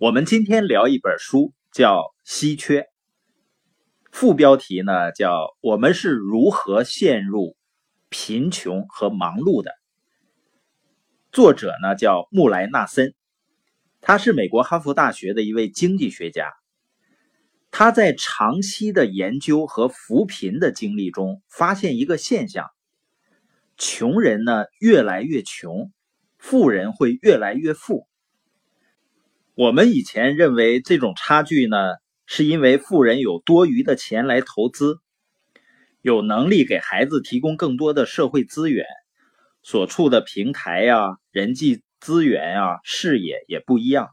我们今天聊一本书叫《稀缺》，副标题呢叫我们是如何陷入贫穷和忙碌的。作者呢叫穆莱纳森，他是美国哈佛大学的一位经济学家。他在长期的研究和扶贫的经历中发现一个现象，穷人呢越来越穷，富人会越来越富。我们以前认为这种差距呢是因为富人有多余的钱来投资，有能力给孩子提供更多的社会资源，所处的平台啊、人际资源啊、视野也不一样，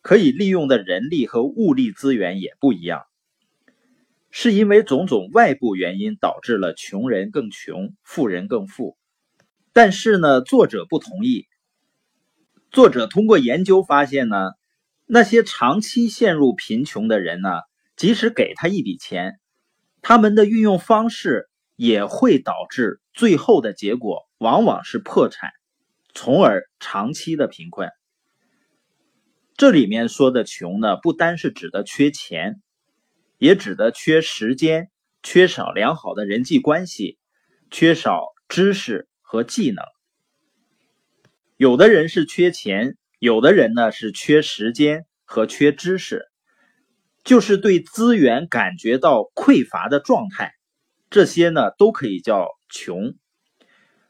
可以利用的人力和物力资源也不一样，是因为种种外部原因导致了穷人更穷，富人更富。但是呢，作者不同意。作者通过研究发现呢，那些长期陷入贫穷的人呢，即使给他一笔钱，他们的运用方式也会导致最后的结果往往是破产，从而长期的贫困。这里面说的穷呢，不单是指的缺钱，也指的缺时间，缺少良好的人际关系，缺少知识和技能。有的人是缺钱，有的人呢是缺时间和缺知识，就是对资源感觉到匮乏的状态。这些呢都可以叫穷。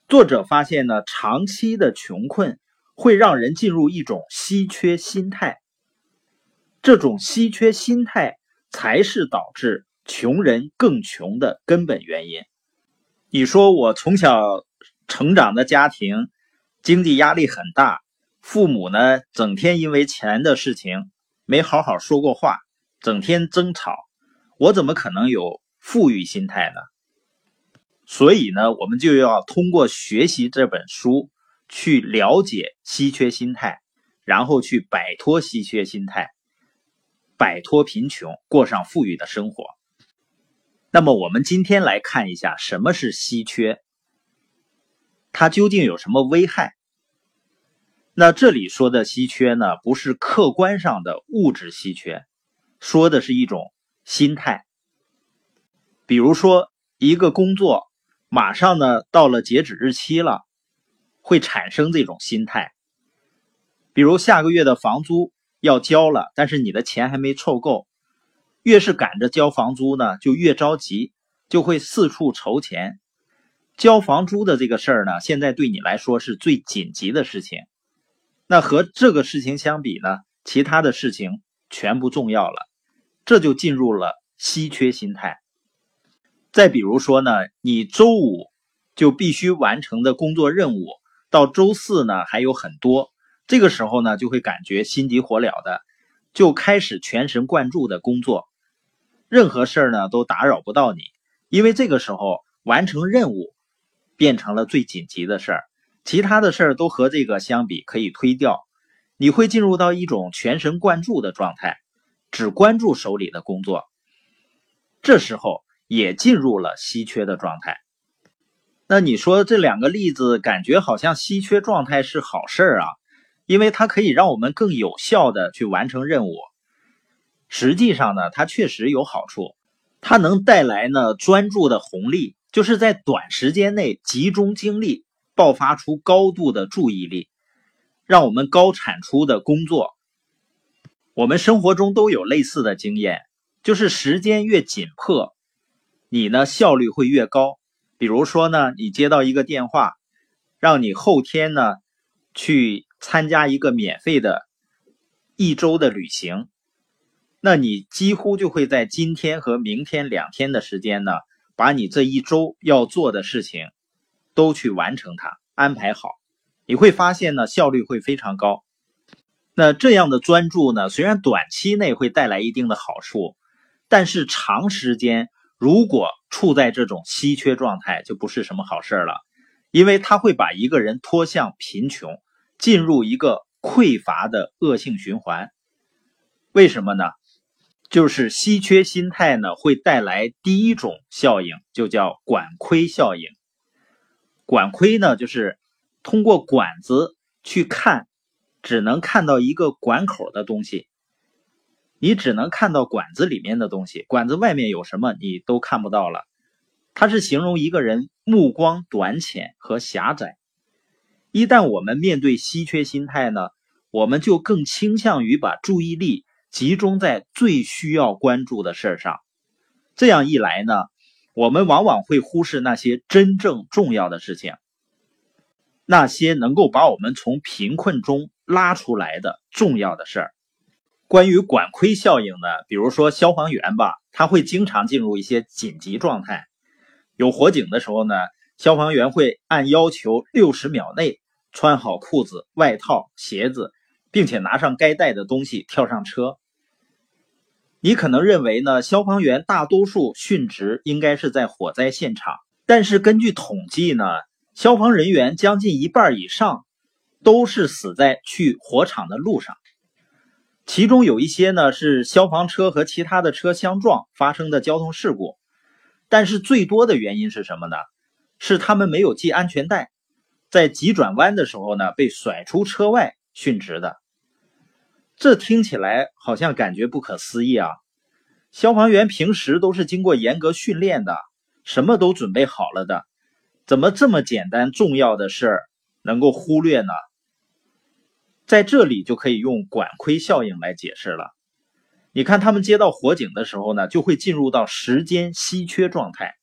作者发现呢，长期的穷困会让人进入一种稀缺心态，这种稀缺心态才是导致穷人更穷的根本原因。你说我从小成长的家庭经济压力很大，父母呢整天因为钱的事情没好好说过话，整天争吵，我怎么可能有富裕心态呢？所以呢，我们就要通过学习这本书去了解稀缺心态，然后去摆脱稀缺心态，摆脱贫穷，过上富裕的生活。那么我们今天来看一下什么是稀缺，它究竟有什么危害。那这里说的稀缺呢，不是客观上的物质稀缺，说的是一种心态。比如说一个工作马上呢到了截止日期了，会产生这种心态。比如下个月的房租要交了，但是你的钱还没凑够，越是赶着交房租呢就越着急，就会四处筹钱。交房租的这个事儿呢，现在对你来说是最紧急的事情，那和这个事情相比呢，其他的事情全不重要了，这就进入了稀缺心态。再比如说呢，你周五就必须完成的工作任务到周四呢还有很多，这个时候呢就会感觉心急火燎的，就开始全神贯注的工作，任何事呢都打扰不到你，因为这个时候完成任务变成了最紧急的事儿，其他的事儿都和这个相比可以推掉。你会进入到一种全神贯注的状态，只关注手里的工作，这时候也进入了稀缺的状态。那你说这两个例子感觉好像稀缺状态是好事啊，因为它可以让我们更有效的去完成任务。实际上呢，它确实有好处，它能带来呢专注的红利，就是在短时间内集中精力，爆发出高度的注意力，让我们高产出的工作。我们生活中都有类似的经验，就是时间越紧迫，你呢效率会越高。比如说呢，你接到一个电话，让你后天呢去参加一个免费的一周的旅行，那你几乎就会在今天和明天两天的时间呢，把你这一周要做的事情都去完成它，安排好，你会发现呢效率会非常高。那这样的专注呢，虽然短期内会带来一定的好处，但是长时间如果处在这种稀缺状态就不是什么好事了，因为它会把一个人拖向贫穷，进入一个匮乏的恶性循环。为什么呢？就是稀缺心态呢会带来第一种效应，就叫管窥效应。管窥呢就是通过管子去看只能看到一个管口的东西，你只能看到管子里面的东西，管子外面有什么你都看不到了。它是形容一个人目光短浅和狭窄。一旦我们面对稀缺心态呢，我们就更倾向于把注意力集中在最需要关注的事上。这样一来呢，我们往往会忽视那些真正重要的事情，那些能够把我们从贫困中拉出来的重要的事儿。关于管窥效应呢，比如说消防员吧，他会经常进入一些紧急状态。有火警的时候呢，消防员会按要求60秒内穿好裤子、外套、鞋子，并且拿上该带的东西跳上车。你可能认为呢，消防员大多数殉职应该是在火灾现场，但是根据统计呢，消防人员将近一半以上都是死在去火场的路上，其中有一些呢是消防车和其他的车相撞发生的交通事故。但是最多的原因是什么呢？是他们没有系安全带，在急转弯的时候呢被甩出车外殉职的。这听起来好像感觉不可思议啊！消防员平时都是经过严格训练的，什么都准备好了的，怎么这么简单重要的事儿能够忽略呢？在这里就可以用管窥效应来解释了。你看他们接到火警的时候呢，就会进入到时间稀缺状态，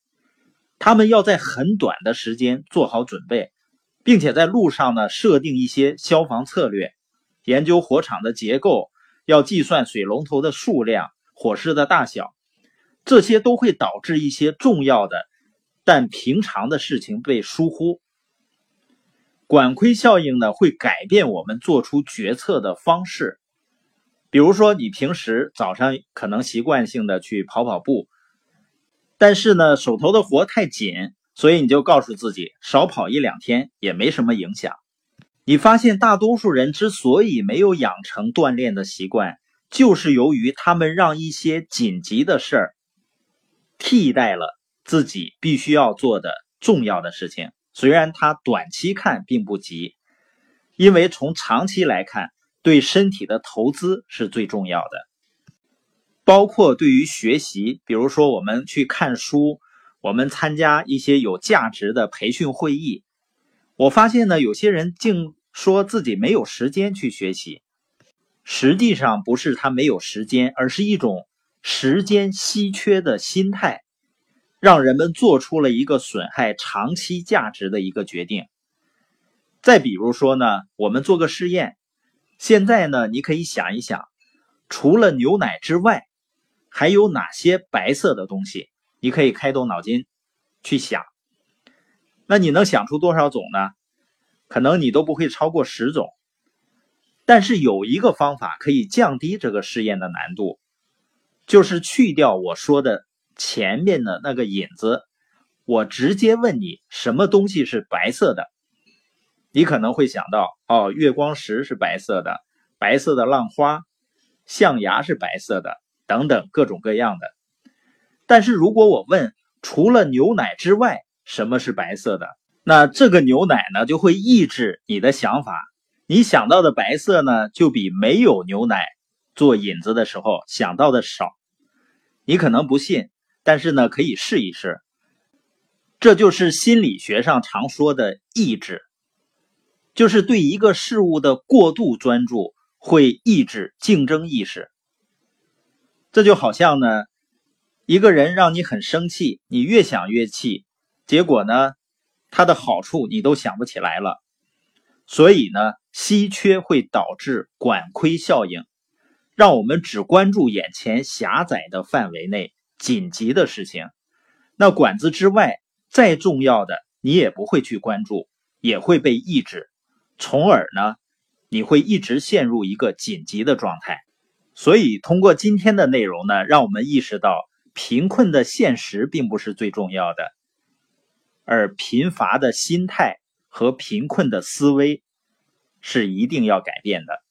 他们要在很短的时间做好准备，并且在路上呢设定一些消防策略，研究火场的结构，要计算水龙头的数量、火势的大小，这些都会导致一些重要的但平常的事情被疏忽。管窥效应呢，会改变我们做出决策的方式。比如说你平时早上可能习惯性的去跑步，但是呢手头的活太紧，所以你就告诉自己少跑一两天也没什么影响。你发现大多数人之所以没有养成锻炼的习惯，就是由于他们让一些紧急的事儿替代了自己必须要做的重要的事情，虽然它短期看并不急，因为从长期来看，对身体的投资是最重要的。包括对于学习，比如说我们去看书，我们参加一些有价值的培训会议。我发现呢，有些人竟说自己没有时间去学习，实际上不是他没有时间，而是一种时间稀缺的心态，让人们做出了一个损害长期价值的一个决定。再比如说呢，我们做个试验，现在呢，你可以想一想，除了牛奶之外，还有哪些白色的东西？你可以开动脑筋去想。那你能想出多少种呢？可能你都不会超过10种。但是有一个方法可以降低这个试验的难度，就是去掉我说的前面的那个引子，我直接问你什么东西是白色的。你可能会想到，哦，月光石是白色的，白色的浪花，象牙是白色的，等等各种各样的。但是如果我问，除了牛奶之外，什么是白色的？那这个牛奶呢，就会抑制你的想法。你想到的白色呢，就比没有牛奶做引子的时候想到的少。你可能不信，但是呢，可以试一试。这就是心理学上常说的抑制。就是对一个事物的过度专注会抑制竞争意识。这就好像呢，一个人让你很生气，你越想越气，结果呢，他的好处你都想不起来了。所以呢，稀缺会导致管窥效应，让我们只关注眼前狭窄的范围内紧急的事情。那管子之外，再重要的你也不会去关注，也会被抑制。从而呢，你会一直陷入一个紧急的状态。所以通过今天的内容呢，让我们意识到贫困的现实并不是最重要的，而贫乏的心态和贫困的思维是一定要改变的。